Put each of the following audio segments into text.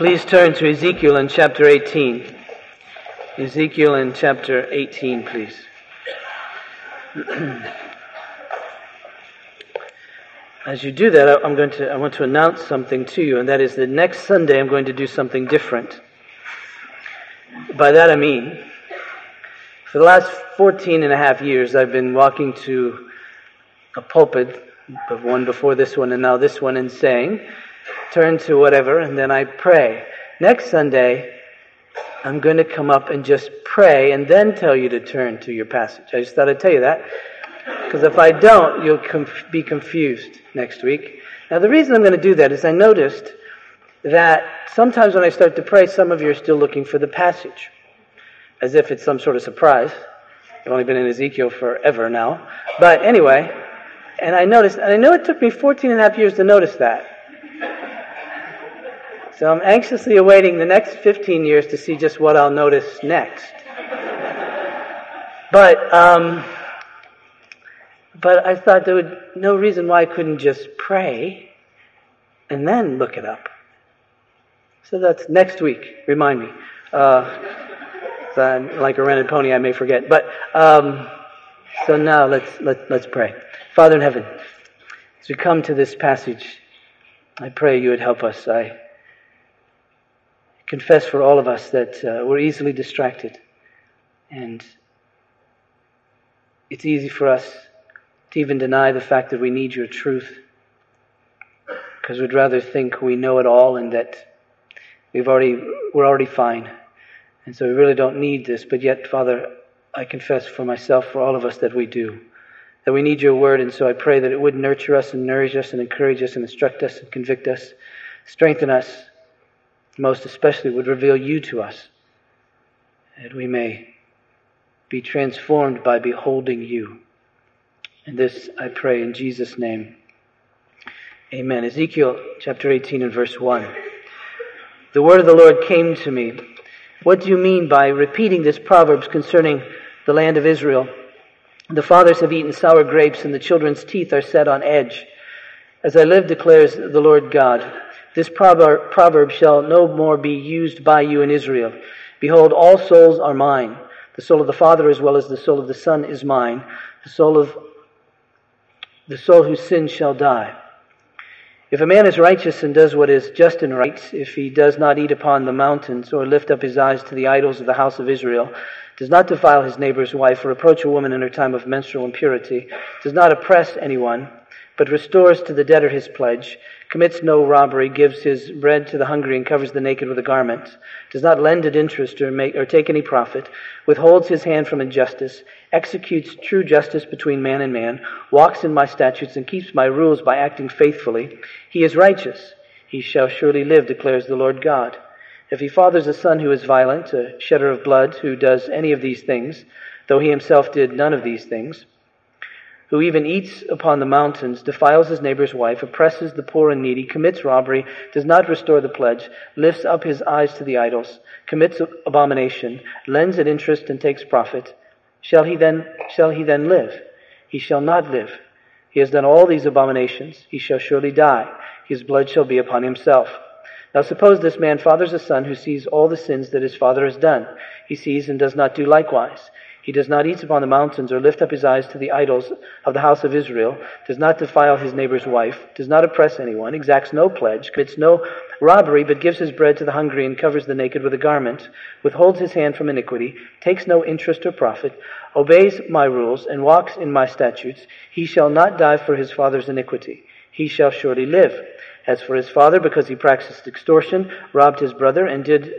Please turn to Ezekiel in chapter 18. Ezekiel in chapter 18, please. As you do that, I want to announce something to you, and that is that next Sunday I'm going to do something different. By that I mean, for the last 14 and a half years I've been walking to a pulpit, the one before this one and now this one, and saying, turn to whatever, and then I pray. Next Sunday, I'm going to come up and just pray and then tell you to turn to your passage. I just thought I'd tell you that, because if I don't, you'll be confused next week. Now, the reason I'm going to do that is I noticed that sometimes when I start to pray, some of you are still looking for the passage, as if it's some sort of surprise. I've only been in Ezekiel forever now. But anyway, and I know it took me 14 and a half years to notice that. So I'm anxiously awaiting the next 15 years to see just what I'll notice next. But I thought there would no reason why I couldn't just pray and then look it up. So that's next week. Remind me. Like a rented pony, I may forget. But so now let's pray. Father in heaven, as we come to this passage, I pray you would help us. I confess for all of us that we're easily distracted, and it's easy for us to even deny the fact that we need your truth, because we'd rather think we know it all and that we're already fine, and so we really don't need this. But yet, Father, I confess for myself, for all of us, that we do, that we need your word, and so I pray that it would nurture us and nourish us and encourage us and instruct us and convict us, strengthen us, most especially would reveal you to us, that we may be transformed by beholding you. And this I pray in Jesus' name. Amen. Ezekiel chapter 18 and verse 1. The word of the Lord came to me. What do you mean by repeating this Proverbs concerning the land of Israel? The fathers have eaten sour grapes, and the children's teeth are set on edge. As I live, declares the Lord God, this proverb shall no more be used by you in Israel. Behold, all souls are mine. The soul of the Father as well as the soul of the Son is mine. The soul whose sin shall die. If a man is righteous and does what is just and right, if he does not eat upon the mountains or lift up his eyes to the idols of the house of Israel, does not defile his neighbor's wife or approach a woman in her time of menstrual impurity, does not oppress anyone, but restores to the debtor his pledge, commits no robbery, gives his bread to the hungry and covers the naked with a garment, does not lend at interest or take any profit, withholds his hand from injustice, executes true justice between man and man, walks in my statutes and keeps my rules by acting faithfully. He is righteous. He shall surely live, declares the Lord God. If he fathers a son who is violent, a shedder of blood, who does any of these things, though he himself did none of these things, who even eats upon the mountains, defiles his neighbor's wife, oppresses the poor and needy, commits robbery, does not restore the pledge, lifts up his eyes to the idols, commits abomination, lends at interest and takes profit, shall he then live? He shall not live. He has done all these abominations. He shall surely die. His blood shall be upon himself. Now suppose this man fathers a son who sees all the sins that his father has done. He sees and does not do likewise. He does not eat upon the mountains or lift up his eyes to the idols of the house of Israel, does not defile his neighbor's wife, does not oppress anyone, exacts no pledge, commits no robbery, but gives his bread to the hungry and covers the naked with a garment, withholds his hand from iniquity, takes no interest or profit, obeys my rules and walks in my statutes. He shall not die for his father's iniquity. He shall surely live. As for his father, because he practiced extortion, robbed his brother, and did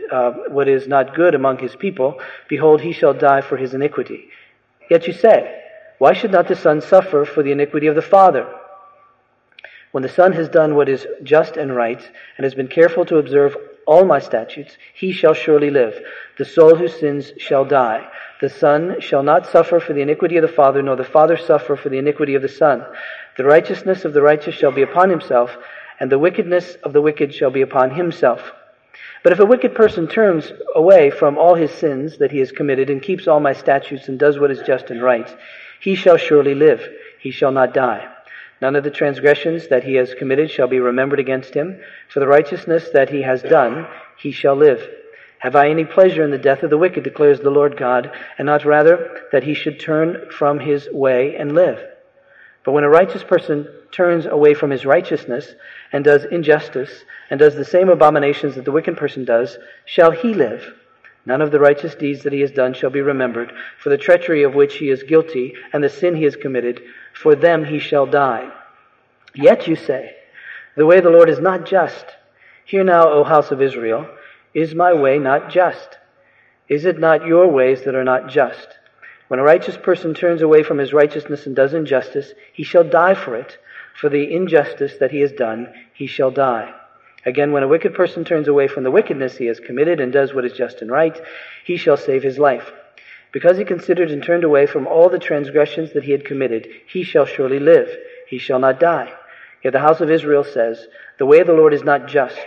what is not good among his people, behold, he shall die for his iniquity. Yet you say, why should not the son suffer for the iniquity of the father? When the son has done what is just and right, and has been careful to observe all my statutes, he shall surely live. The soul who sins shall die. The son shall not suffer for the iniquity of the father, nor the father suffer for the iniquity of the son. The righteousness of the righteous shall be upon himself, and the wickedness of the wicked shall be upon himself. But if a wicked person turns away from all his sins that he has committed and keeps all my statutes and does what is just and right, he shall surely live. He shall not die. None of the transgressions that he has committed shall be remembered against him. For the righteousness that he has done, he shall live. Have I any pleasure in the death of the wicked, declares the Lord God, and not rather that he should turn from his way and live? But when a righteous person turns away from his righteousness and does injustice and does the same abominations that the wicked person does, shall he live? None of the righteous deeds that he has done shall be remembered, for the treachery of which he is guilty and the sin he has committed, for them he shall die. Yet you say, the way of the Lord is not just. Hear now, O house of Israel, is my way not just? Is it not your ways that are not just? When a righteous person turns away from his righteousness and does injustice, he shall die for it. For the injustice that he has done, he shall die. Again, when a wicked person turns away from the wickedness he has committed and does what is just and right, he shall save his life. Because he considered and turned away from all the transgressions that he had committed, he shall surely live. He shall not die. Yet the house of Israel says, the way of the Lord is not just.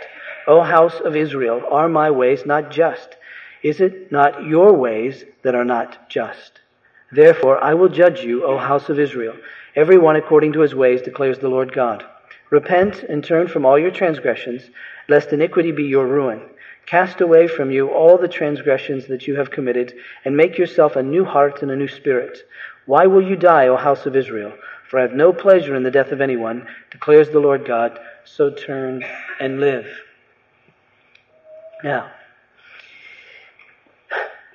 O house of Israel, are my ways not just? Is it not your ways that are not just? Therefore I will judge you, O house of Israel, every one according to his ways, declares the Lord God. Repent and turn from all your transgressions, lest iniquity be your ruin. Cast away from you all the transgressions that you have committed, and make yourself a new heart and a new spirit. Why will you die, O house of Israel? For I have no pleasure in the death of anyone, declares the Lord God, so turn and live. Now,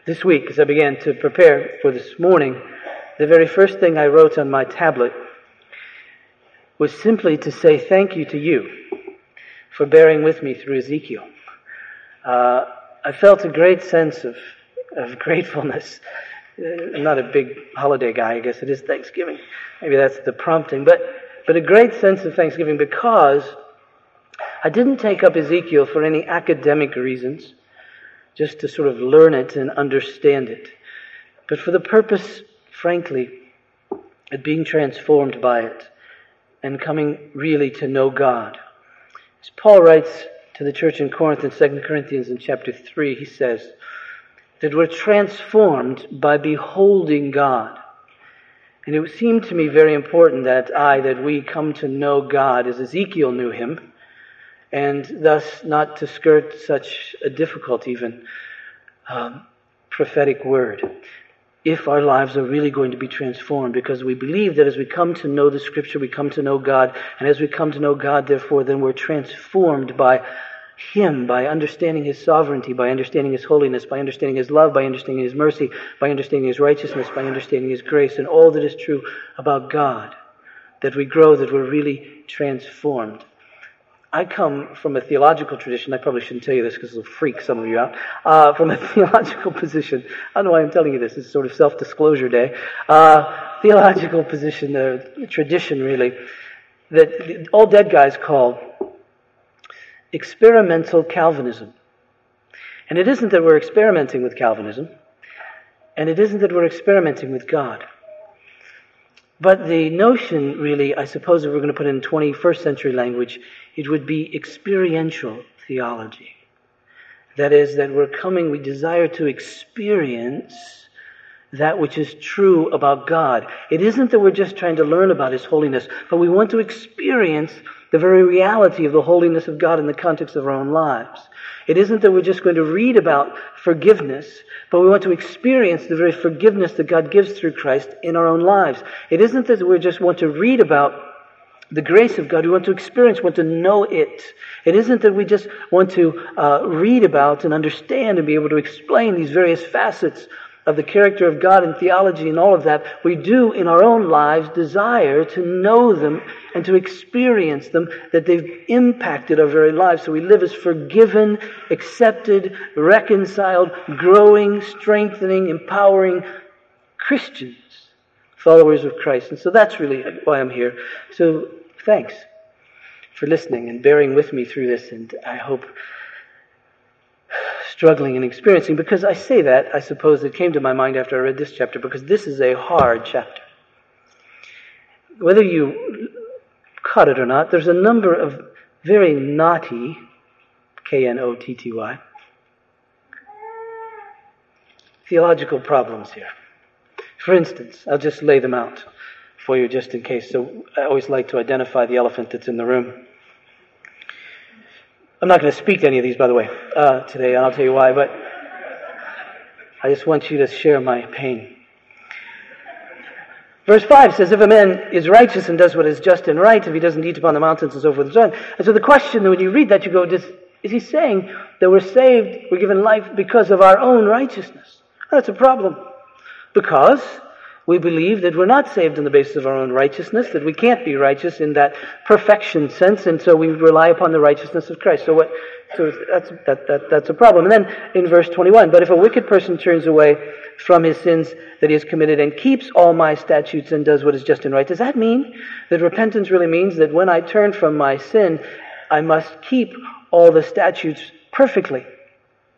this week, as I began to prepare for this morning, the very first thing I wrote on my tablet was simply to say thank you to you for bearing with me through Ezekiel. I felt a great sense of gratefulness. I'm not a big holiday guy, I guess it is Thanksgiving. Maybe that's the prompting, but a great sense of thanksgiving because I didn't take up Ezekiel for any academic reasons, just to sort of learn it and understand it, but for the purpose, frankly, of being transformed by it and coming really to know God. As Paul writes to the church in Corinth in 2 Corinthians in chapter 3, he says that we're transformed by beholding God. And it seemed to me very important that we come to know God as Ezekiel knew him, and thus not to skirt such a difficult, even prophetic word, if our lives are really going to be transformed, because we believe that as we come to know the Scripture, we come to know God, and as we come to know God, therefore, then we're transformed by Him, by understanding His sovereignty, by understanding His holiness, by understanding His love, by understanding His mercy, by understanding His righteousness, by understanding His grace, and all that is true about God, that we grow, that we're really transformed. I come from a theological tradition. I probably shouldn't tell you this because it'll freak some of you out. From a theological position. I don't know why I'm telling you this. It's sort of self-disclosure day. Theological position, tradition really, that all dead guys call experimental Calvinism. And it isn't that we're experimenting with Calvinism, and it isn't that we're experimenting with God. But the notion, really, I suppose, if we're going to put it in 21st century language, it would be experiential theology. That is, that we desire to experience that which is true about God. It isn't that we're just trying to learn about His holiness, but we want to experience the very reality of the holiness of God in the context of our own lives. It isn't that we're just going to read about forgiveness, but we want to experience the very forgiveness that God gives through Christ in our own lives. It isn't that we just want to read about the grace of God. We want to experience, want to know it. It isn't that we just want to read about and understand and be able to explain these various facets of the character of God and theology and all of that. We do in our own lives desire to know them and to experience them, that they've impacted our very lives. So we live as forgiven, accepted, reconciled, growing, strengthening, empowering Christians, followers of Christ. And so that's really why I'm here. So thanks for listening and bearing with me through this, and I hope struggling and experiencing, because I say that, I suppose it came to my mind after I read this chapter, because this is a hard chapter. Whether you caught it or not, there's a number of very knotty, knotty, theological problems here. For instance, I'll just lay them out. for you just in case. So I always like to identify the elephant that's in the room. I'm not going to speak to any of these, by the way, today, and I'll tell you why, but I just want you to share my pain. Verse 5 says, if a man is righteous and does what is just and right, if he doesn't eat upon the mountains and so forth and so on. And so the question, when you read that, you go, is he saying that we're saved, we're given life because of our own righteousness? Well, that's a problem. Because we believe that we're not saved on the basis of our own righteousness, that we can't be righteous in that perfection sense, and so we rely upon the righteousness of Christ. So that's a problem. And then in verse 21, but if a wicked person turns away from his sins that he has committed and keeps all my statutes and does what is just and right, does that mean that repentance really means that when I turn from my sin, I must keep all the statutes perfectly?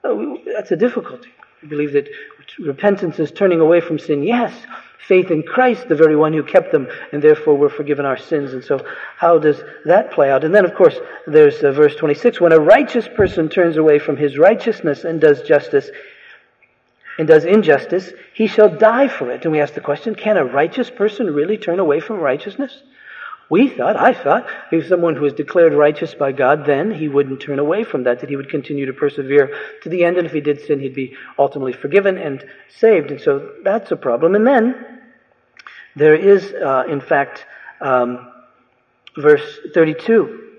Oh, that's a difficulty. I believe that repentance is turning away from sin. Yes, faith in Christ, the very one who kept them, and therefore we're forgiven our sins. And so how does that play out? And then, of course, there's verse 26. When a righteous person turns away from his righteousness and does justice and does injustice, he shall die for it. And we ask the question, can a righteous person really turn away from righteousness? I thought, if someone who is declared righteous by God, then he wouldn't turn away from that he would continue to persevere to the end, and if he did sin, he'd be ultimately forgiven and saved. And so that's a problem. And then there is, in fact, verse 32,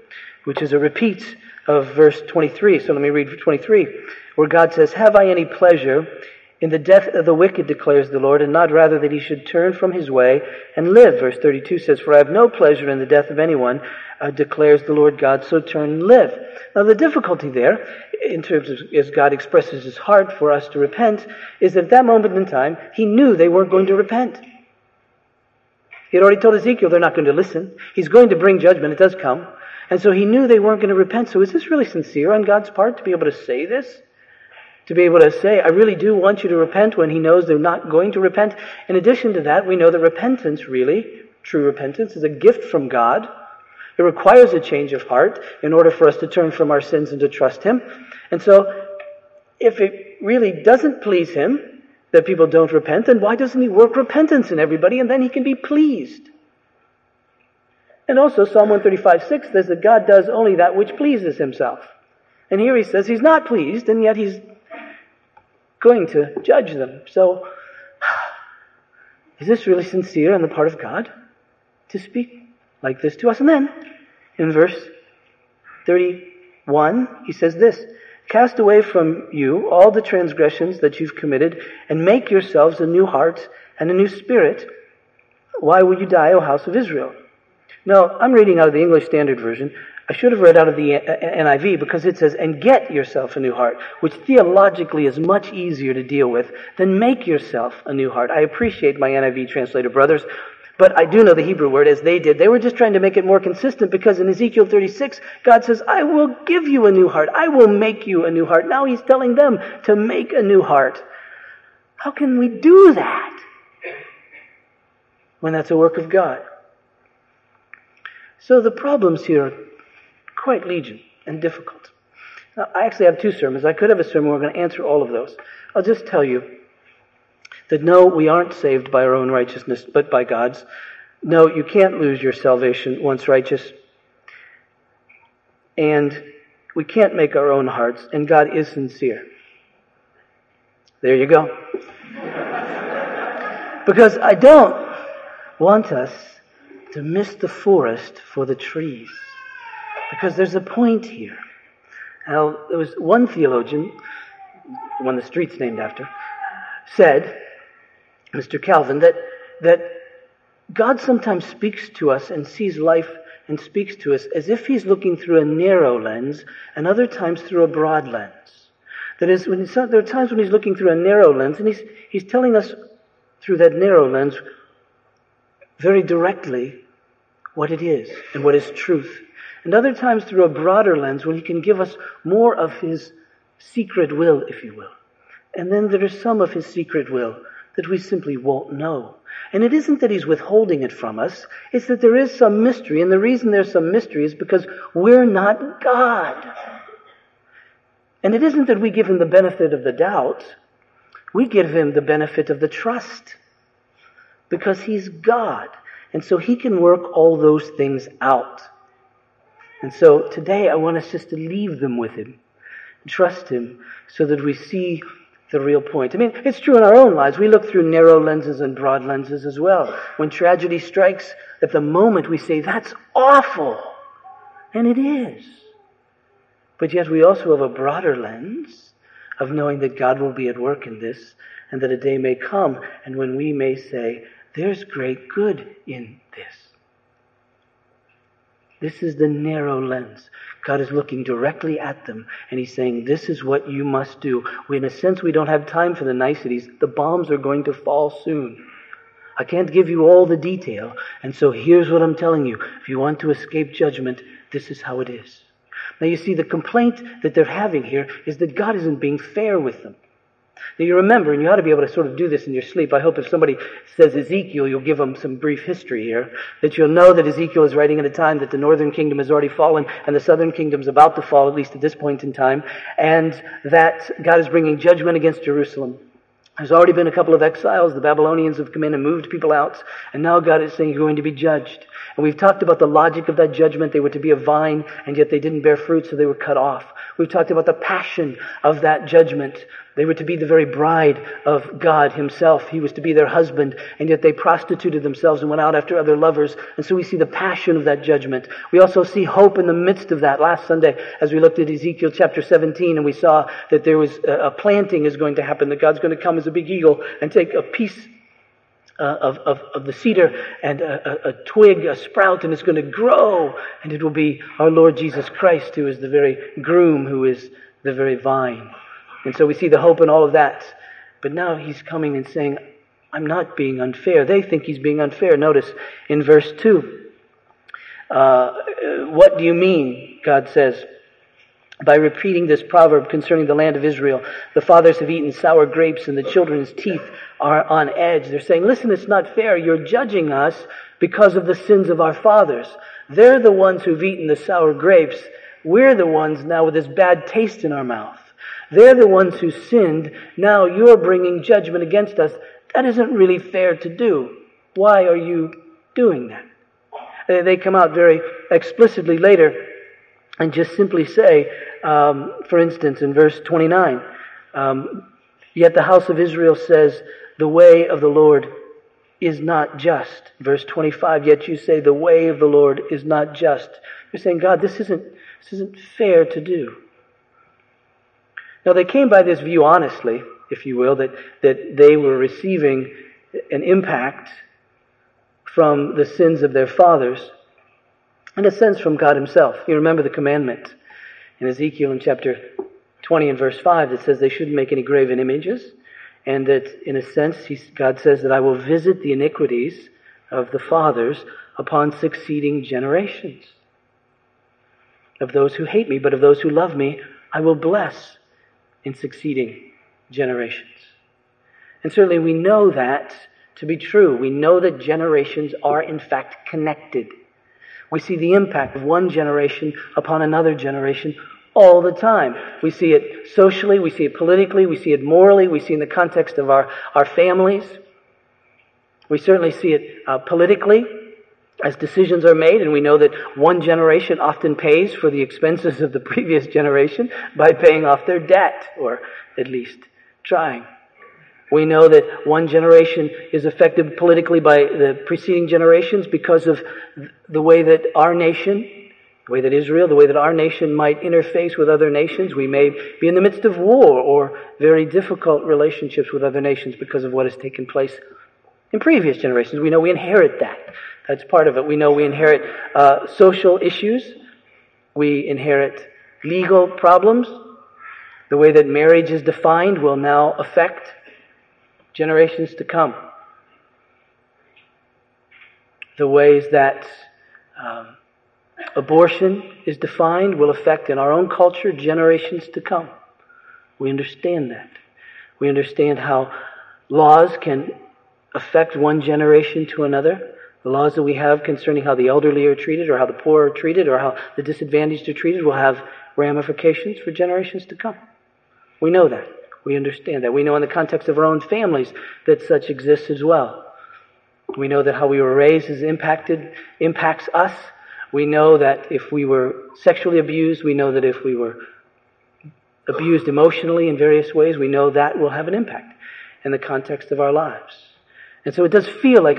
which is a repeat of verse 23. So let me read 23, where God says, have I any pleasure in the death of the wicked, declares the Lord, and not rather that he should turn from his way and live. Verse 32 says, for I have no pleasure in the death of anyone, declares the Lord God, so turn and live. Now the difficulty there, in terms of as God expresses his heart for us to repent, is that at that moment in time, he knew they weren't going to repent. He had already told Ezekiel they're not going to listen. He's going to bring judgment, it does come. And so he knew they weren't going to repent. So is this really sincere on God's part to be able to say this? To be able to say, I really do want you to repent, when he knows they're not going to repent. In addition to that, we know that repentance really, true repentance, is a gift from God. It requires a change of heart in order for us to turn from our sins and to trust him. And so, if it really doesn't please him that people don't repent, then why doesn't he work repentance in everybody, and then he can be pleased? And also, Psalm 135:6 says that God does only that which pleases himself. And here he says he's not pleased, and yet he's going to judge them. So, is this really sincere on the part of God to speak like this to us? And then, in verse 31, he says this, cast away from you all the transgressions that you've committed, and make yourselves a new heart and a new spirit. Why will you die, O house of Israel? Now, I'm reading out of the English Standard Version. I should have read out of the NIV, because it says, and get yourself a new heart, which theologically is much easier to deal with than make yourself a new heart. I appreciate my NIV translator brothers, but I do know the Hebrew word as they did. They were just trying to make it more consistent, because in Ezekiel 36, God says, I will give you a new heart. I will make you a new heart. Now he's telling them to make a new heart. How can we do that when that's a work of God? So the problems here are quite legion and difficult. Now, I actually have two sermons. I could have a sermon where we're going to answer all of those. I'll just tell you that no, we aren't saved by our own righteousness, but by God's. No, you can't lose your salvation once righteous. And we can't make our own hearts, and God is sincere. There you go. Because I don't want us to miss the forest for the trees. Because there's a point here. Now, there was one theologian, one the street's named after, said, Mr. Calvin, that God sometimes speaks to us and sees life and speaks to us as if he's looking through a narrow lens, and other times through a broad lens. That is, there are times when he's looking through a narrow lens, and he's telling us through that narrow lens very directly what it is and what is truth. And other times through a broader lens, when he can give us more of his secret will, if you will. And then there is some of his secret will that we simply won't know. And it isn't that he's withholding it from us, it's that there is some mystery, and the reason there's some mystery is because we're not God. And it isn't that we give him the benefit of the doubt, we give him the benefit of the trust, because he's God. And so he can work all those things out. And so today I want us just to leave them with him. Trust him so that we see the real point. I mean, it's true in our own lives. We look through narrow lenses and broad lenses as well. When tragedy strikes, at the moment we say, that's awful. And it is. But yet we also have a broader lens of knowing that God will be at work in this, and that a day may come and when we may say, there's great good in this. This is the narrow lens. God is looking directly at them, and he's saying, this is what you must do. In a sense, we don't have time for the niceties. The bombs are going to fall soon. I can't give you all the detail, and so here's what I'm telling you. If you want to escape judgment, this is how it is. Now you see, the complaint that they're having here is that God isn't being fair with them. Now you remember, and you ought to be able to sort of do this in your sleep. I hope if somebody says Ezekiel, you'll give them some brief history here, that you'll know that Ezekiel is writing at a time that the northern kingdom has already fallen and the southern kingdom is about to fall, at least at this point in time, and that God is bringing judgment against Jerusalem. There's already been a couple of exiles. The Babylonians have come in and moved people out, and now God is saying you're going to be judged. And we've talked about the logic of that judgment. They were to be a vine, and yet they didn't bear fruit, so they were cut off. We've talked about the passion of that judgment. They were to be the very bride of God himself. He was to be their husband, and yet they prostituted themselves and went out after other lovers. And so we see the passion of that judgment. We also see hope in the midst of that. Last Sunday, as we looked at Ezekiel chapter 17, and we saw that there was a planting is going to happen, that God's going to come as a big eagle and take a piece of the cedar and a twig, a sprout, and it's going to grow, and it will be our Lord Jesus Christ, who is the very groom, who is the very vine. And so we see the hope in all of that. But now he's coming and saying, I'm not being unfair. They think he's being unfair. Notice in verse 2, what do you mean, God says, by repeating this proverb concerning the land of Israel? The fathers have eaten sour grapes and the children's teeth are on edge. They're saying, listen, it's not fair. You're judging us because of the sins of our fathers. They're the ones who've eaten the sour grapes. We're the ones now with this bad taste in our mouth. They're the ones who sinned. Now you're bringing judgment against us. That isn't really fair to do. Why are you doing that? They come out very explicitly later and just simply say, for instance, in verse 29, yet the house of Israel says, the way of the Lord is not just. Verse 25, yet you say, the way of the Lord is not just. You're saying, God, this isn't fair to do. Now, they came by this view honestly, if you will, that they were receiving an impact from the sins of their fathers, in a sense from God himself. You remember the commandment in Ezekiel in chapter 20 and verse 5 that says they shouldn't make any graven images, and that in a sense God says that I will visit the iniquities of the fathers upon succeeding generations of those who hate me, but of those who love me I will bless in succeeding generations. And certainly we know that to be true. We know that generations are in fact connected. We see the impact of one generation upon another generation all the time. We see it socially, we see it politically, we see it morally, we see it in the context of our families. We certainly see it politically as decisions are made, and we know that one generation often pays for the expenses of the previous generation by paying off their debt, or at least trying. We know that one generation is affected politically by the preceding generations because of the way that our nation, the way that Israel, the way that our nation might interface with other nations. We may be in the midst of war or very difficult relationships with other nations because of what has taken place in previous generations. We know we inherit that. That's part of it. We know we inherit social issues. We inherit legal problems. The way that marriage is defined will now affect generations to come. The ways that abortion is defined will affect, in our own culture, generations to come. We understand that. We understand how laws can affect one generation to another. The laws that we have concerning how the elderly are treated, or how the poor are treated, or how the disadvantaged are treated will have ramifications for generations to come. We know that. We understand that. We know in the context of our own families that such exists as well. We know that how we were raised is impacts us. We know that if we were sexually abused, we know that if we were abused emotionally in various ways, we know that will have an impact in the context of our lives. And so it does seem like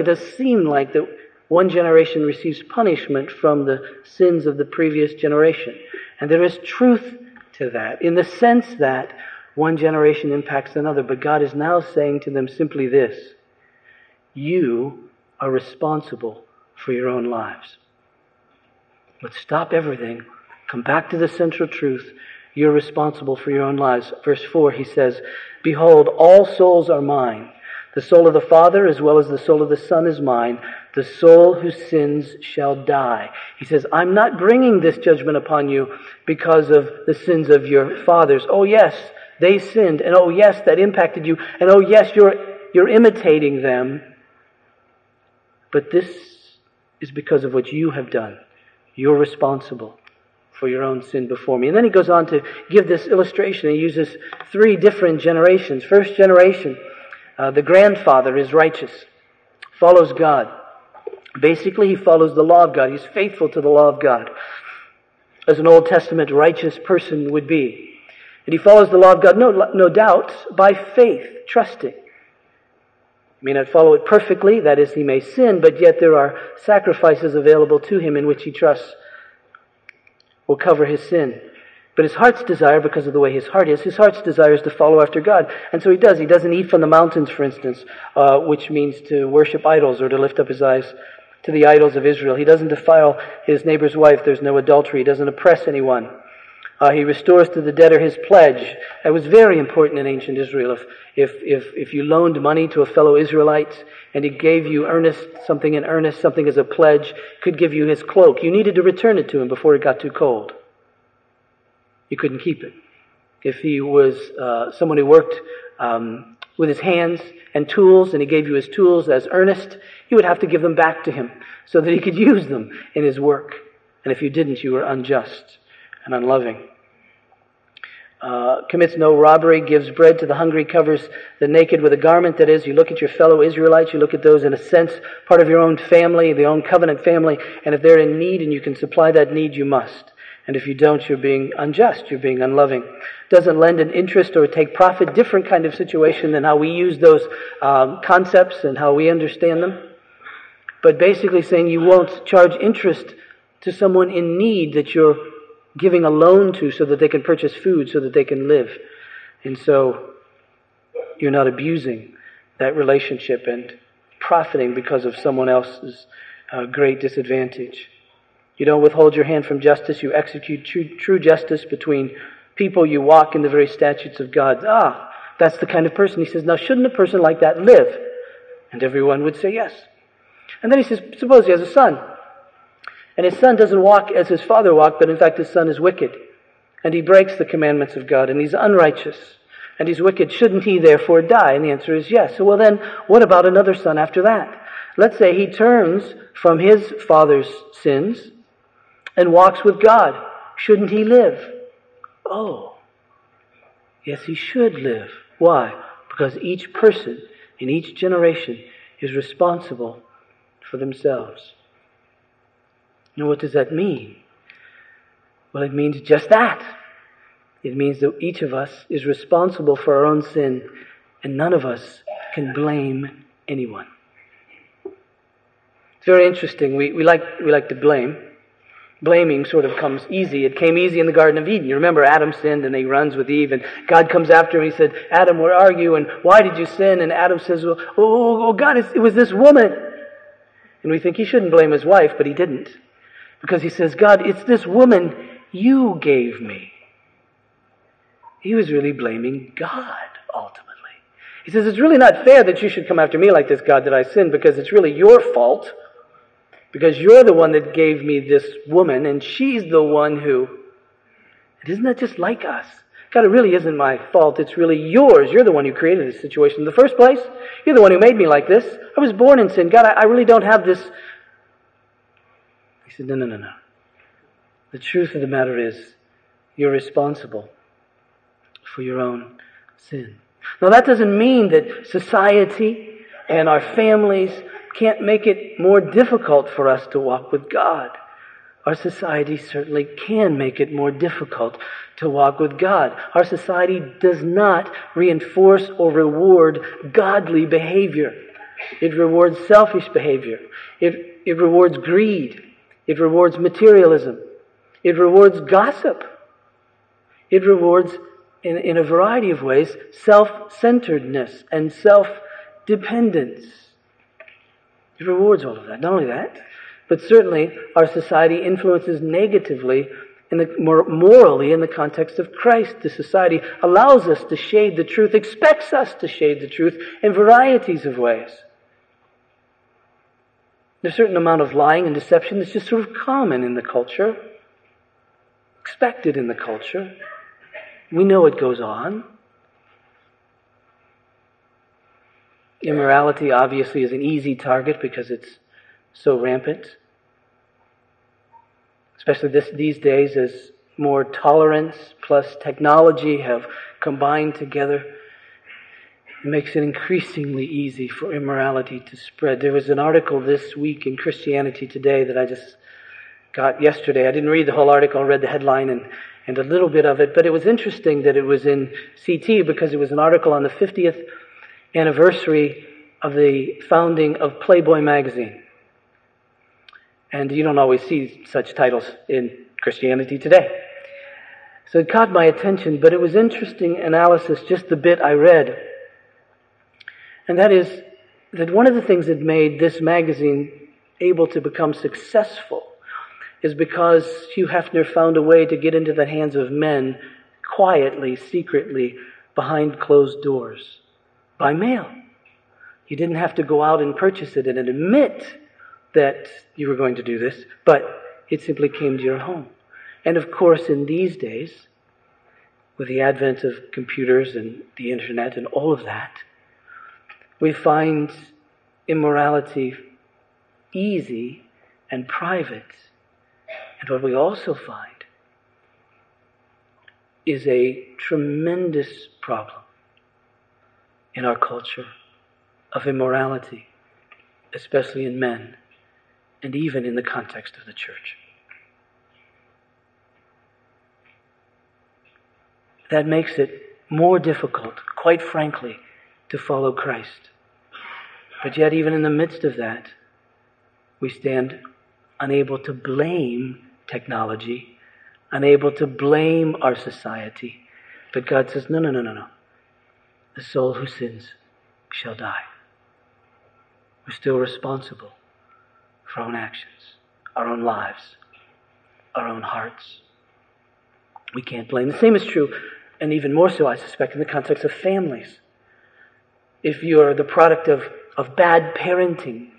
that one generation receives punishment from the sins of the previous generation. And there is truth to that, in the sense that one generation impacts another, but God is now saying to them simply this: you are responsible for your own lives. Let's stop everything, come back to the central truth. You're responsible for your own lives. Verse 4, he says, "Behold, all souls are mine. The soul of the Father as well as the soul of the Son is mine. The soul who sins shall die." He says, I'm not bringing this judgment upon you because of the sins of your fathers. Oh yes, they sinned. And oh yes, that impacted you. And oh yes, you're imitating them. But this is because of what you have done. You're responsible for your own sin before me. And then he goes on to give this illustration. He uses three different generations. First generation, the grandfather is righteous, follows God. Basically, he follows the law of God. He's faithful to the law of God, as an Old Testament righteous person would be. And he follows the law of God, no doubt, by faith, trusting. He may not follow it perfectly, that is, he may sin, but yet there are sacrifices available to him in which he trusts will cover his sin. But his heart's desire, because of the way his heart is, to follow after God. And so he does. He doesn't eat from the mountains, for instance, which means to worship idols or to lift up his eyes to the idols of Israel. He doesn't defile his neighbor's wife. There's no adultery. He doesn't oppress anyone. He restores to the debtor his pledge. That was very important in ancient Israel. If you loaned money to a fellow Israelite and he gave you something in earnest as a pledge, could give you his cloak, you needed to return it to him before it got too cold. You couldn't keep it. If he was someone who worked with his hands and tools, and he gave you his tools as earnest, you would have to give them back to him so that he could use them in his work. And if you didn't, you were unjust and unloving. Commits no robbery, gives bread to the hungry, covers the naked with a garment. That is, you look at your fellow Israelites, you look at those in a sense, part of your own family, the own covenant family, and if they're in need and you can supply that need, you must. And if you don't, you're being unjust, you're being unloving. Doesn't lend an interest or take profit, different kind of situation than how we use those concepts and how we understand them. But basically saying you won't charge interest to someone in need that you're giving a loan to so that they can purchase food, so that they can live. And so you're not abusing that relationship and profiting because of someone else's great disadvantage. You don't withhold your hand from justice. You execute true justice between people. You walk in the very statutes of God. Ah, that's the kind of person. He says, now shouldn't a person like that live? And everyone would say yes. And then he says, suppose he has a son. And his son doesn't walk as his father walked, but in fact his son is wicked. And he breaks the commandments of God, and he's unrighteous, and he's wicked. Shouldn't he therefore die? And the answer is yes. So well then, what about another son after that? Let's say he turns from his father's sins and walks with God. Shouldn't he live? Oh, yes, he should live. Why? Because each person in each generation is responsible for themselves. Now, what does that mean? Well, it means just that. It means that each of us is responsible for our own sin, and none of us can blame anyone. It's very interesting. We like to blame. Blaming sort of comes easy. It came easy in the Garden of Eden. You remember Adam sinned and he runs with Eve, and God comes after him. He said, Adam, where are you? And why did you sin? And Adam says, well, God, it was this woman. And we think he shouldn't blame his wife, but he didn't. Because he says, God, it's this woman you gave me. He was really blaming God, ultimately. He says, it's really not fair that you should come after me like this, God, that I sinned, because it's really your fault. Because you're the one that gave me this woman, and she's the one who... And isn't that just like us? God, it really isn't my fault. It's really yours. You're the one who created this situation in the first place. You're the one who made me like this. I was born in sin. God, I really don't have this... He said, no. The truth of the matter is, you're responsible for your own sin. Now, that doesn't mean that society and our families can't make it more difficult for us to walk with God. Our society certainly can make it more difficult to walk with God. Our society does not reinforce or reward godly behavior. It rewards selfish behavior. It rewards greed. It rewards materialism. It rewards gossip. It rewards, in a variety of ways, self-centeredness and self-dependence. It rewards all of that. Not only that, but certainly our society influences negatively, morally, in the context of Christ. The society allows us to shade the truth, expects us to shade the truth in varieties of ways. There's a certain amount of lying and deception that's just sort of common in the culture, expected in the culture. We know it goes on. Immorality obviously is an easy target because it's so rampant. Especially these days, as more tolerance plus technology have combined together, it makes it increasingly easy for immorality to spread. There was an article this week in Christianity Today that I just got yesterday. I didn't read the whole article, I read the headline and a little bit of it, but it was interesting that it was in CT because it was an article on the 50th anniversary of the founding of Playboy magazine. And you don't always see such titles in Christianity Today. So it caught my attention, but it was interesting analysis, just the bit I read. And that is that one of the things that made this magazine able to become successful is because Hugh Hefner found a way to get into the hands of men quietly, secretly, behind closed doors, by mail. You didn't have to go out and purchase it and admit that you were going to do this, but it simply came to your home. And of course, in these days, with the advent of computers and the internet and all of that, we find immorality easy and private. And what we also find is a tremendous problem in our culture of immorality, especially in men, and even in the context of the church. That makes it more difficult, quite frankly, to follow Christ. But yet, even in the midst of that, we stand unable to blame technology, unable to blame our society. But God says, no. The soul who sins shall die. We're still responsible for our own actions, our own lives, our own hearts. We can't blame. The same is true, and even more so, I suspect, in the context of families. If you are the product of bad parenting,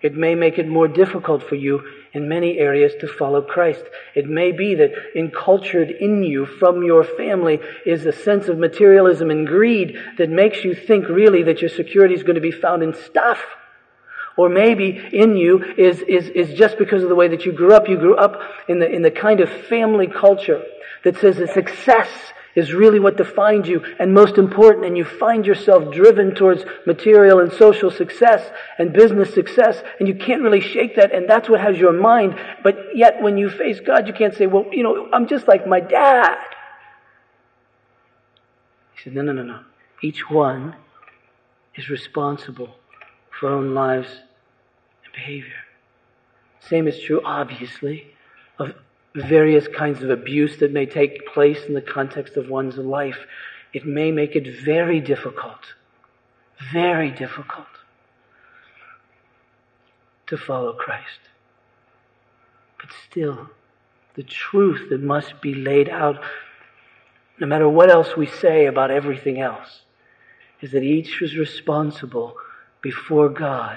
it may make it more difficult for you in many areas to follow Christ. It may be that encultured in you from your family is a sense of materialism and greed that makes you think really that your security is going to be found in stuff. Or maybe in you is just because of the way that you grew up in the kind of family culture that says that success is really what defines you and most important, and you find yourself driven towards material and social success and business success, and you can't really shake that, and that's what has your mind. But yet when you face God, you can't say, well, I'm just like my dad. He said, no. Each one is responsible for our own lives and behavior. Same is true, obviously, of various kinds of abuse that may take place in the context of one's life. It may make it very difficult to follow Christ. But still, the truth that must be laid out, no matter what else we say about everything else, is that each is responsible before God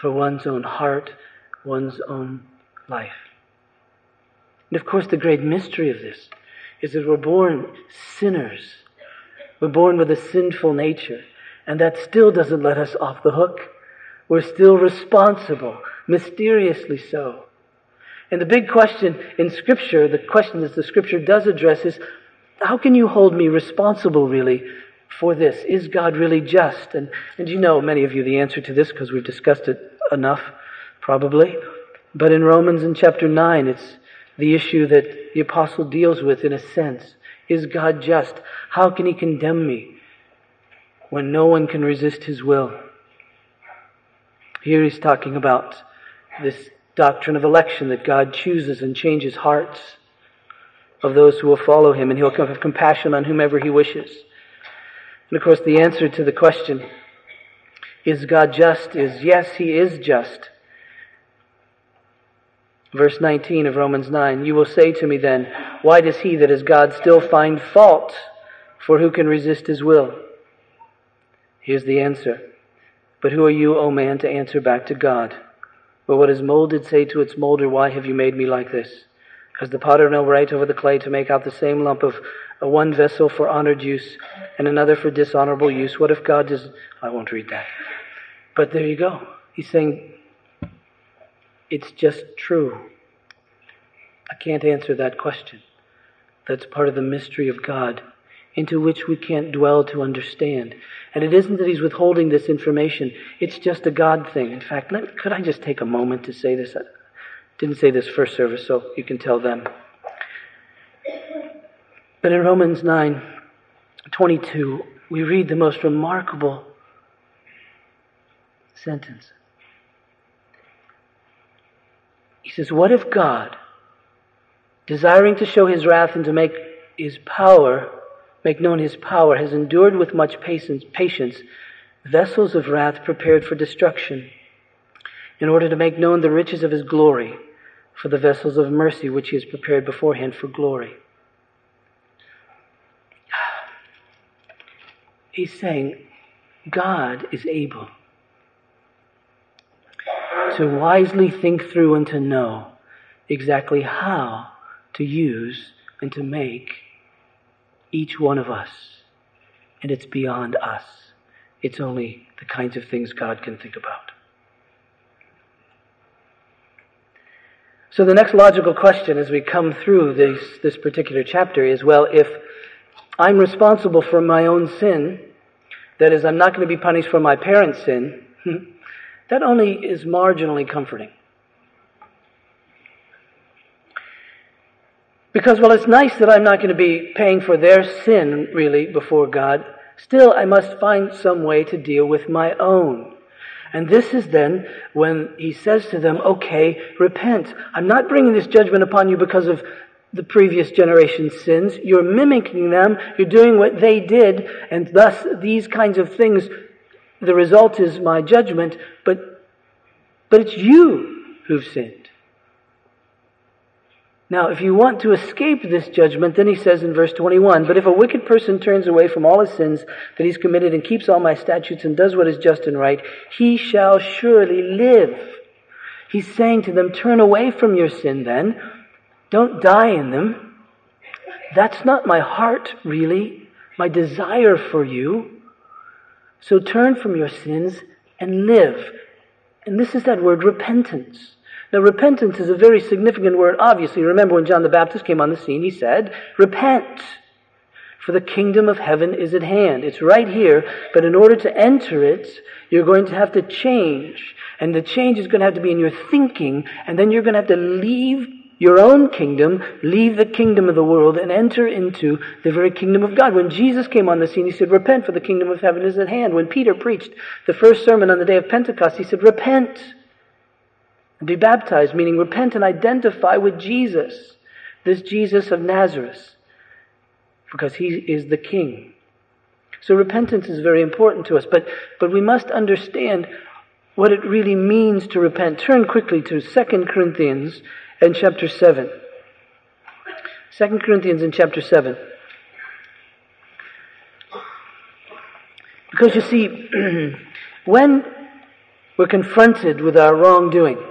for one's own heart, one's own life. And of course, the great mystery of this is that we're born sinners. We're born with a sinful nature, and that still doesn't let us off the hook. We're still responsible, mysteriously so. And the big question in Scripture, the question that the Scripture does address is, how can you hold me responsible, really, for this? Is God really just? And you know, many of you, the answer to this, because we've discussed it enough, probably. But in Romans in chapter 9, it's the issue that the apostle deals with in a sense. Is God just? How can he condemn me when no one can resist his will? Here he's talking about this doctrine of election, that God chooses and changes hearts of those who will follow him, and he'll have compassion on whomever he wishes. And of course, the answer to the question, is God just? Is yes, he is just. Verse 19 of Romans 9, you will say to me then, why does he that is God still find fault, for who can resist his will? Here's the answer. But who are you, O man, to answer back to God? Or what is molded say to its molder, why have you made me like this? Has the potter no right over the clay to make out the same lump of one vessel for honored use and another for dishonorable use? What if God does... I won't read that. But there you go. He's saying, it's just true. I can't answer that question. That's part of the mystery of God, into which we can't dwell to understand. And it isn't that he's withholding this information. It's just a God thing. In fact, could I just take a moment to say this? I didn't say this first service, so you can tell them. But in Romans 9:22, we read the most remarkable sentence. He says, what if God, desiring to show his wrath and to make known his power, has endured with much patience vessels of wrath prepared for destruction, in order to make known the riches of his glory for the vessels of mercy which he has prepared beforehand for glory? He's saying God is able to wisely think through and to know exactly how to use and to make each one of us. And it's beyond us. It's only the kinds of things God can think about. So the next logical question as we come through this particular chapter is, well, if I'm responsible for my own sin, that is, I'm not going to be punished for my parents' sin, that only is marginally comforting. Because while it's nice that I'm not going to be paying for their sin, really, before God, still I must find some way to deal with my own. And this is then when he says to them, okay, repent. I'm not bringing this judgment upon you because of the previous generation's sins. You're mimicking them. You're doing what they did. And thus, these kinds of things, the result is my judgment. But it's you who've sinned. Now, if you want to escape this judgment, then he says in verse 21, but if a wicked person turns away from all his sins that he's committed and keeps all my statutes and does what is just and right, he shall surely live. He's saying to them, turn away from your sin then. Don't die in them. That's not my heart, really, my desire for you. So turn from your sins and live. And this is that word, repentance. Now, repentance is a very significant word, obviously. Remember when John the Baptist came on the scene, he said, repent, for the kingdom of heaven is at hand. It's right here, but in order to enter it, you're going to have to change. And the change is going to have to be in your thinking, and then you're going to have to leave your own kingdom, leave the kingdom of the world, and enter into the very kingdom of God. When Jesus came on the scene, he said, repent, for the kingdom of heaven is at hand. When Peter preached the first sermon on the day of Pentecost, he said, repent. Be baptized, meaning repent and identify with Jesus, this Jesus of Nazareth, because he is the King. So repentance is very important to us, but we must understand what it really means to repent. Turn quickly to 2 Corinthians and chapter 7. 2 Corinthians and chapter 7. Because you see, when we're confronted with our wrongdoing,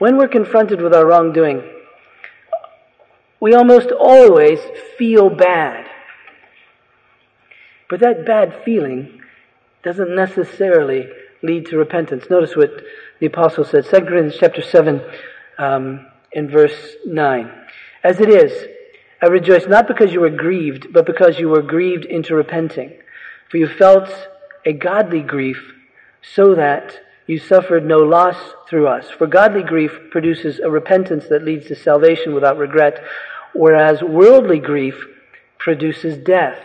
we almost always feel bad. But that bad feeling doesn't necessarily lead to repentance. Notice what the apostle said, 2 Corinthians chapter 7, in verse 9. As it is, I rejoice not because you were grieved, but because you were grieved into repenting. For you felt a godly grief, so that you suffered no loss through us. For godly grief produces a repentance that leads to salvation without regret, whereas worldly grief produces death.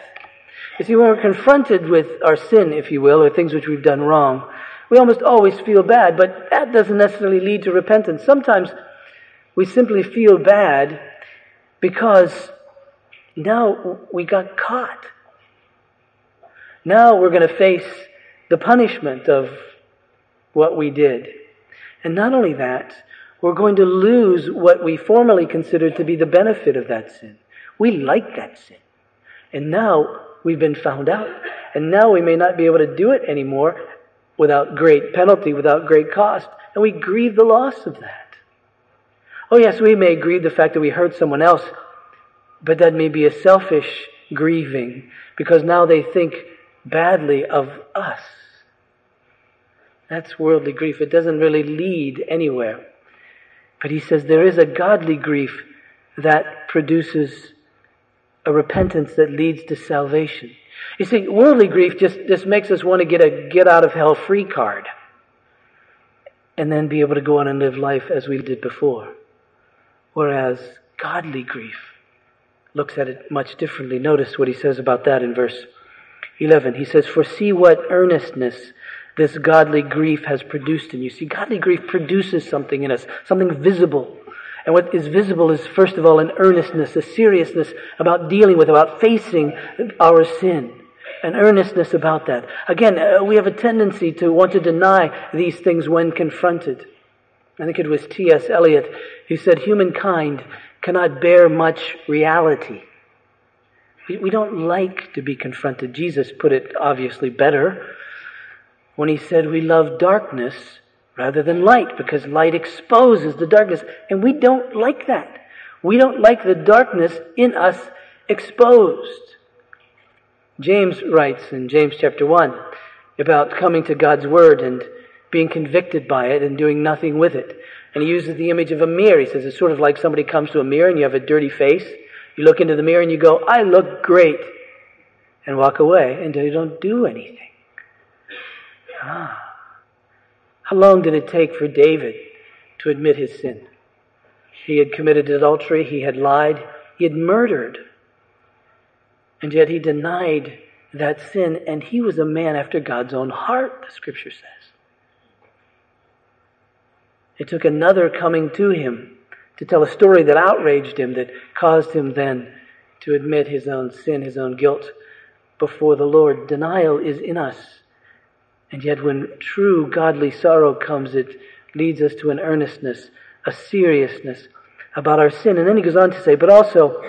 If you are confronted with our sin, if you will, or things which we've done wrong, we almost always feel bad, but that doesn't necessarily lead to repentance. Sometimes we simply feel bad because now we got caught. Now we're going to face the punishment of what we did. And not only that, we're going to lose what we formerly considered to be the benefit of that sin. We like that sin. And now we've been found out. And now we may not be able to do it anymore without great penalty, without great cost. And we grieve the loss of that. Oh yes, we may grieve the fact that we hurt someone else, but that may be a selfish grieving because now they think badly of us. That's worldly grief. It doesn't really lead anywhere. But he says there is a godly grief that produces a repentance that leads to salvation. You see, worldly grief just makes us want to get a get-out-of-hell-free card and then be able to go on and live life as we did before. Whereas godly grief looks at it much differently. Notice what he says about that in verse 11. He says, "For see what earnestness this godly grief has produced in you." See, godly grief produces something in us, something visible. And what is visible is, first of all, an earnestness, a seriousness about dealing with, about facing our sin. An earnestness about that. Again, we have a tendency to want to deny these things when confronted. I think it was T.S. Eliot who said, "Humankind cannot bear much reality." We don't like to be confronted. Jesus put it obviously better when he said we love darkness rather than light, because light exposes the darkness. And we don't like that. We don't like the darkness in us exposed. James writes in James chapter 1 about coming to God's word and being convicted by it and doing nothing with it. And he uses the image of a mirror. He says it's sort of like somebody comes to a mirror and you have a dirty face. You look into the mirror and you go, "I look great," and walk away until you don't do anything. Ah. How long did it take for David to admit his sin? He had committed adultery, he had lied, he had murdered. And yet he denied that sin, and he was a man after God's own heart, the scripture says. It took another coming to him to tell a story that outraged him, that caused him then to admit his own sin, his own guilt before the Lord. Denial is in us. And yet when true godly sorrow comes, it leads us to an earnestness, a seriousness about our sin. And then he goes on to say, "But also,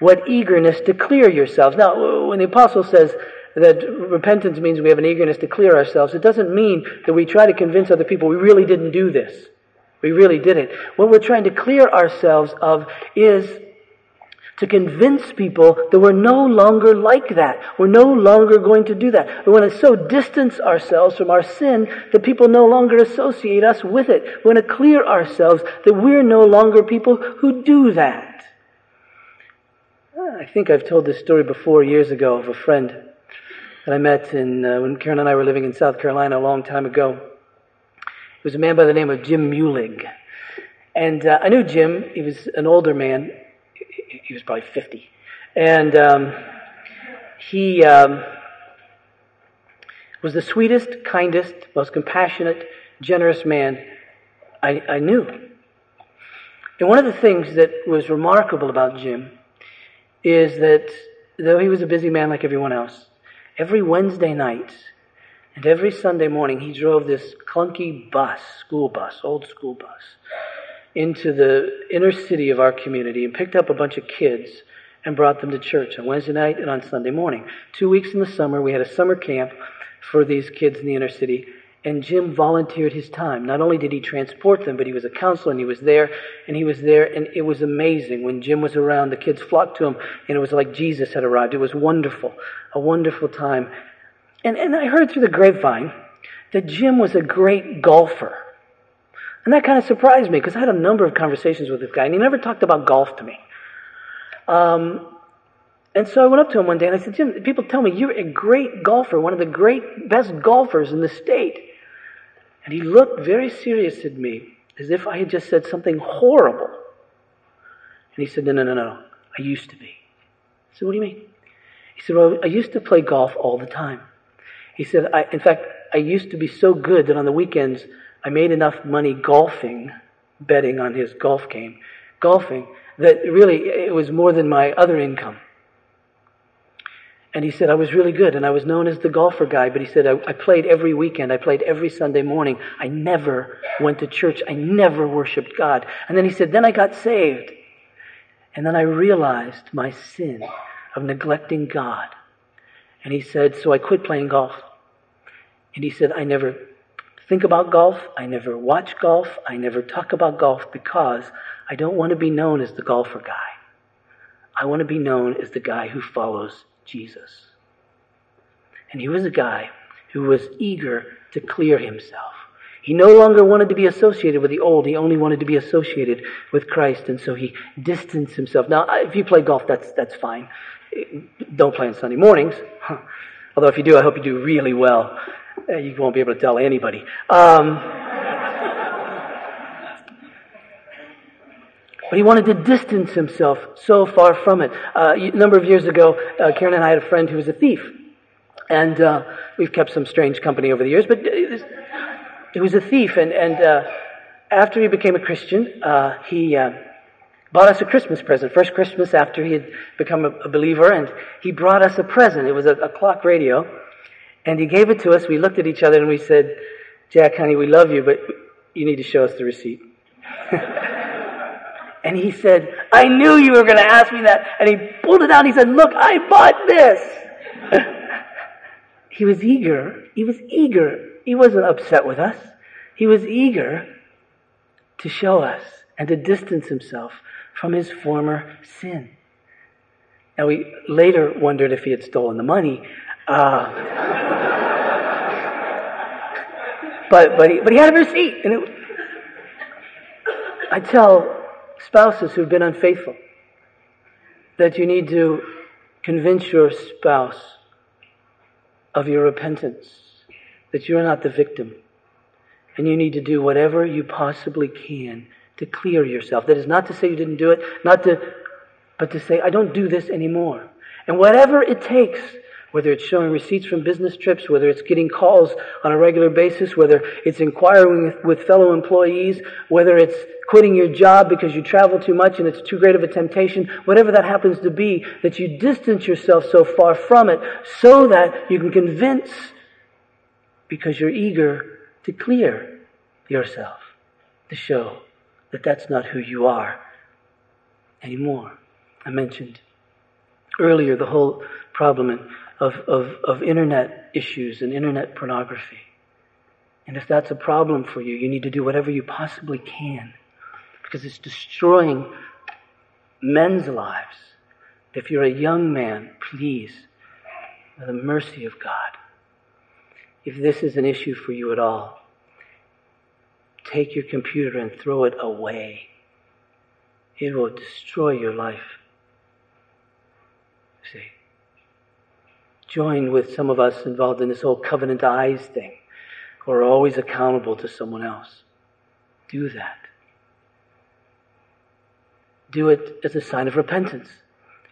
what eagerness to clear yourselves." Now, when the apostle says that repentance means we have an eagerness to clear ourselves, it doesn't mean that we try to convince other people we really didn't do this. We really didn't. What we're trying to clear ourselves of is to convince people that we're no longer like that. We're no longer going to do that. We want to so distance ourselves from our sin that people no longer associate us with it. We want to clear ourselves that we're no longer people who do that. I think I've told this story before years ago of a friend that I met when Karen and I were living in South Carolina a long time ago. It was a man by the name of Jim Muhlig. And I knew Jim. He was an older man. He was probably 50. And he was the sweetest, kindest, most compassionate, generous man I knew. And one of the things that was remarkable about Jim is that though he was a busy man like everyone else, every Wednesday night and every Sunday morning he drove this clunky old school bus, into the inner city of our community and picked up a bunch of kids and brought them to church on Wednesday night and on Sunday morning. 2 weeks in the summer, we had a summer camp for these kids in the inner city, and Jim volunteered his time. Not only did he transport them, but he was a counselor, and he was there, and it was amazing. When Jim was around, the kids flocked to him, and it was like Jesus had arrived. It was wonderful, a wonderful time. And I heard through the grapevine that Jim was a great golfer. And that kind of surprised me, because I had a number of conversations with this guy, and he never talked about golf to me. And so I went up to him one day, and I said, "Jim, people tell me you're a great golfer, one of the best golfers in the state." And he looked very serious at me, as if I had just said something horrible. And he said, no, I used to be. I said, what do you mean? He said, well, I used to play golf all the time. He said, I used to be so good that on the weekends I made enough money golfing, betting on his golf game, golfing, that really it was more than my other income. And he said, I was really good, and I was known as the golfer guy, but he said, I played every weekend. I played every Sunday morning. I never went to church. I never worshiped God. And then he said, then I got saved. And then I realized my sin of neglecting God. And he said, so I quit playing golf. And he said, I never think about golf. I never watch golf. I never talk about golf because I don't want to be known as the golfer guy. I want to be known as the guy who follows Jesus. And he was a guy who was eager to clear himself. He no longer wanted to be associated with the old. He only wanted to be associated with Christ, and so he distanced himself. Now, if you play golf, that's fine. Don't play on Sunday mornings. Although if you do, I hope you do really well. You won't be able to tell anybody. But he wanted to distance himself so far from it. A number of years ago, Karen and I had a friend who was a thief. And we've kept some strange company over the years, but he was a thief. And after he became a Christian, he bought us a Christmas present. First Christmas after he had become a believer, and he brought us a present. It was a clock radio. And he gave it to us. We looked at each other and we said, Jack, honey, we love you, but you need to show us the receipt. And he said, I knew you were going to ask me that. And he pulled it out and he said, look, I bought this. He was eager. He was eager. He wasn't upset with us. He was eager to show us and to distance himself from his former sin. Now, we later wondered if he had stolen the money. But he had a receipt. And I tell spouses who've been unfaithful that you need to convince your spouse of your repentance, that you're not the victim, and you need to do whatever you possibly can to clear yourself. That is not to say you didn't do it, but to say, I don't do this anymore. And whatever it takes, whether it's showing receipts from business trips, whether it's getting calls on a regular basis, whether it's inquiring with fellow employees, whether it's quitting your job because you travel too much and it's too great of a temptation, whatever that happens to be, that you distance yourself so far from it so that you can convince because you're eager to clear yourself, to show that that's not who you are anymore. I mentioned earlier the whole problem of internet issues and internet pornography. And if that's a problem for you, you need to do whatever you possibly can because it's destroying men's lives. If you're a young man, please, by the mercy of God, if this is an issue for you at all, take your computer and throw it away. It will destroy your life. See? Join with some of us involved in this whole covenant eyes thing, who are always accountable to someone else. Do that. Do it as a sign of repentance.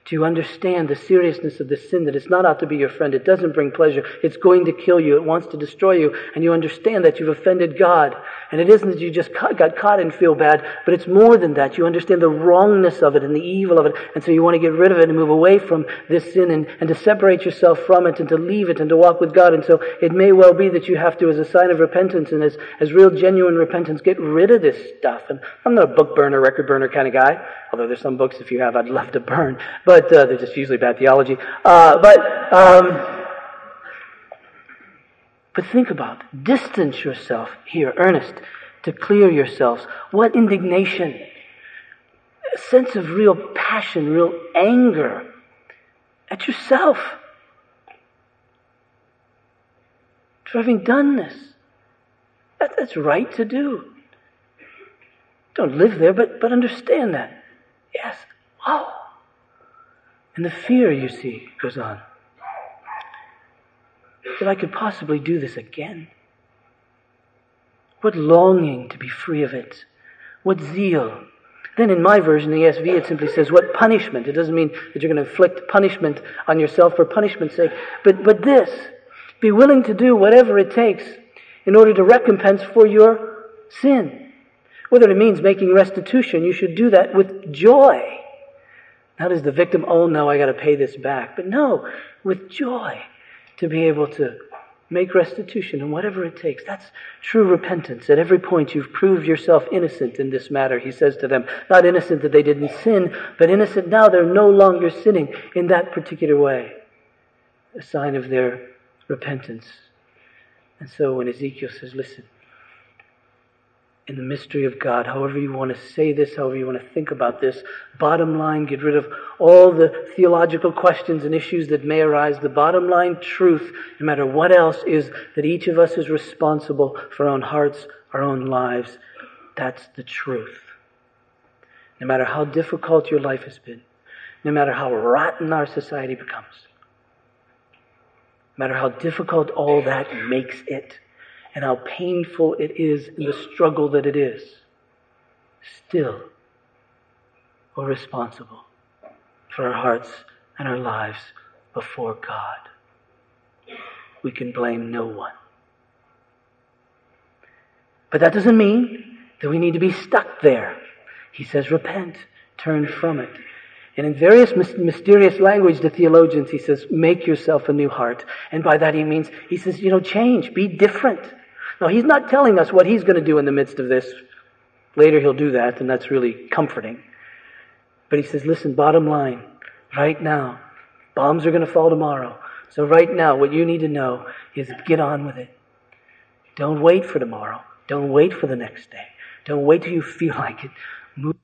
To understand the seriousness of the sin, that it's not out to be your friend. It doesn't bring pleasure. It's going to kill you. It wants to destroy you. And you understand that you've offended God. And it isn't that you just got caught and feel bad, but it's more than that. You understand the wrongness of it and the evil of it. And so you want to get rid of it and move away from this sin and to separate yourself from it and to leave it and to walk with God. And so it may well be that you have to, as a sign of repentance and as real genuine repentance, get rid of this stuff. And I'm not a book burner, record burner kind of guy, although there's some books, if you have, I'd love to burn. But they're just usually bad theology. But think about it. Distance yourself here, earnest, to clear yourselves. What indignation, a sense of real passion, real anger at yourself for having done this. That's right to do. Don't live there, but understand that. Yes. Oh. And the fear, you see, goes on. That I could possibly do this again. What longing to be free of it. What zeal. Then in my version, the ESV, it simply says, what punishment. It doesn't mean that you're going to inflict punishment on yourself for punishment's sake. But this, be willing to do whatever it takes in order to recompense for your sin. Whether it means making restitution, you should do that with joy. Not does the victim, oh no, I got to pay this back. But no, with joy to be able to make restitution and whatever it takes. That's true repentance. At every point you've proved yourself innocent in this matter, he says to them. Not innocent that they didn't sin, but innocent now they're no longer sinning in that particular way. A sign of their repentance. And so when Ezekiel says, listen, in the mystery of God, however you want to say this, however you want to think about this, bottom line, get rid of all the theological questions and issues that may arise. The bottom line truth, no matter what else, is that each of us is responsible for our own hearts, our own lives. That's the truth. No matter how difficult your life has been, no matter how rotten our society becomes, no matter how difficult all that makes it, and how painful it is and the struggle that it is, still we're responsible for our hearts and our lives before God. We can blame no one. But that doesn't mean that we need to be stuck there. He says, repent, turn from it. And in various mysterious language, the theologians, he says, make yourself a new heart. And by that he means, he says, change, be different. Now, he's not telling us what he's going to do in the midst of this. Later he'll do that, and that's really comforting. But he says, listen, bottom line, right now, bombs are going to fall tomorrow. So right now, what you need to know is get on with it. Don't wait for tomorrow. Don't wait for the next day. Don't wait till you feel like it. Move.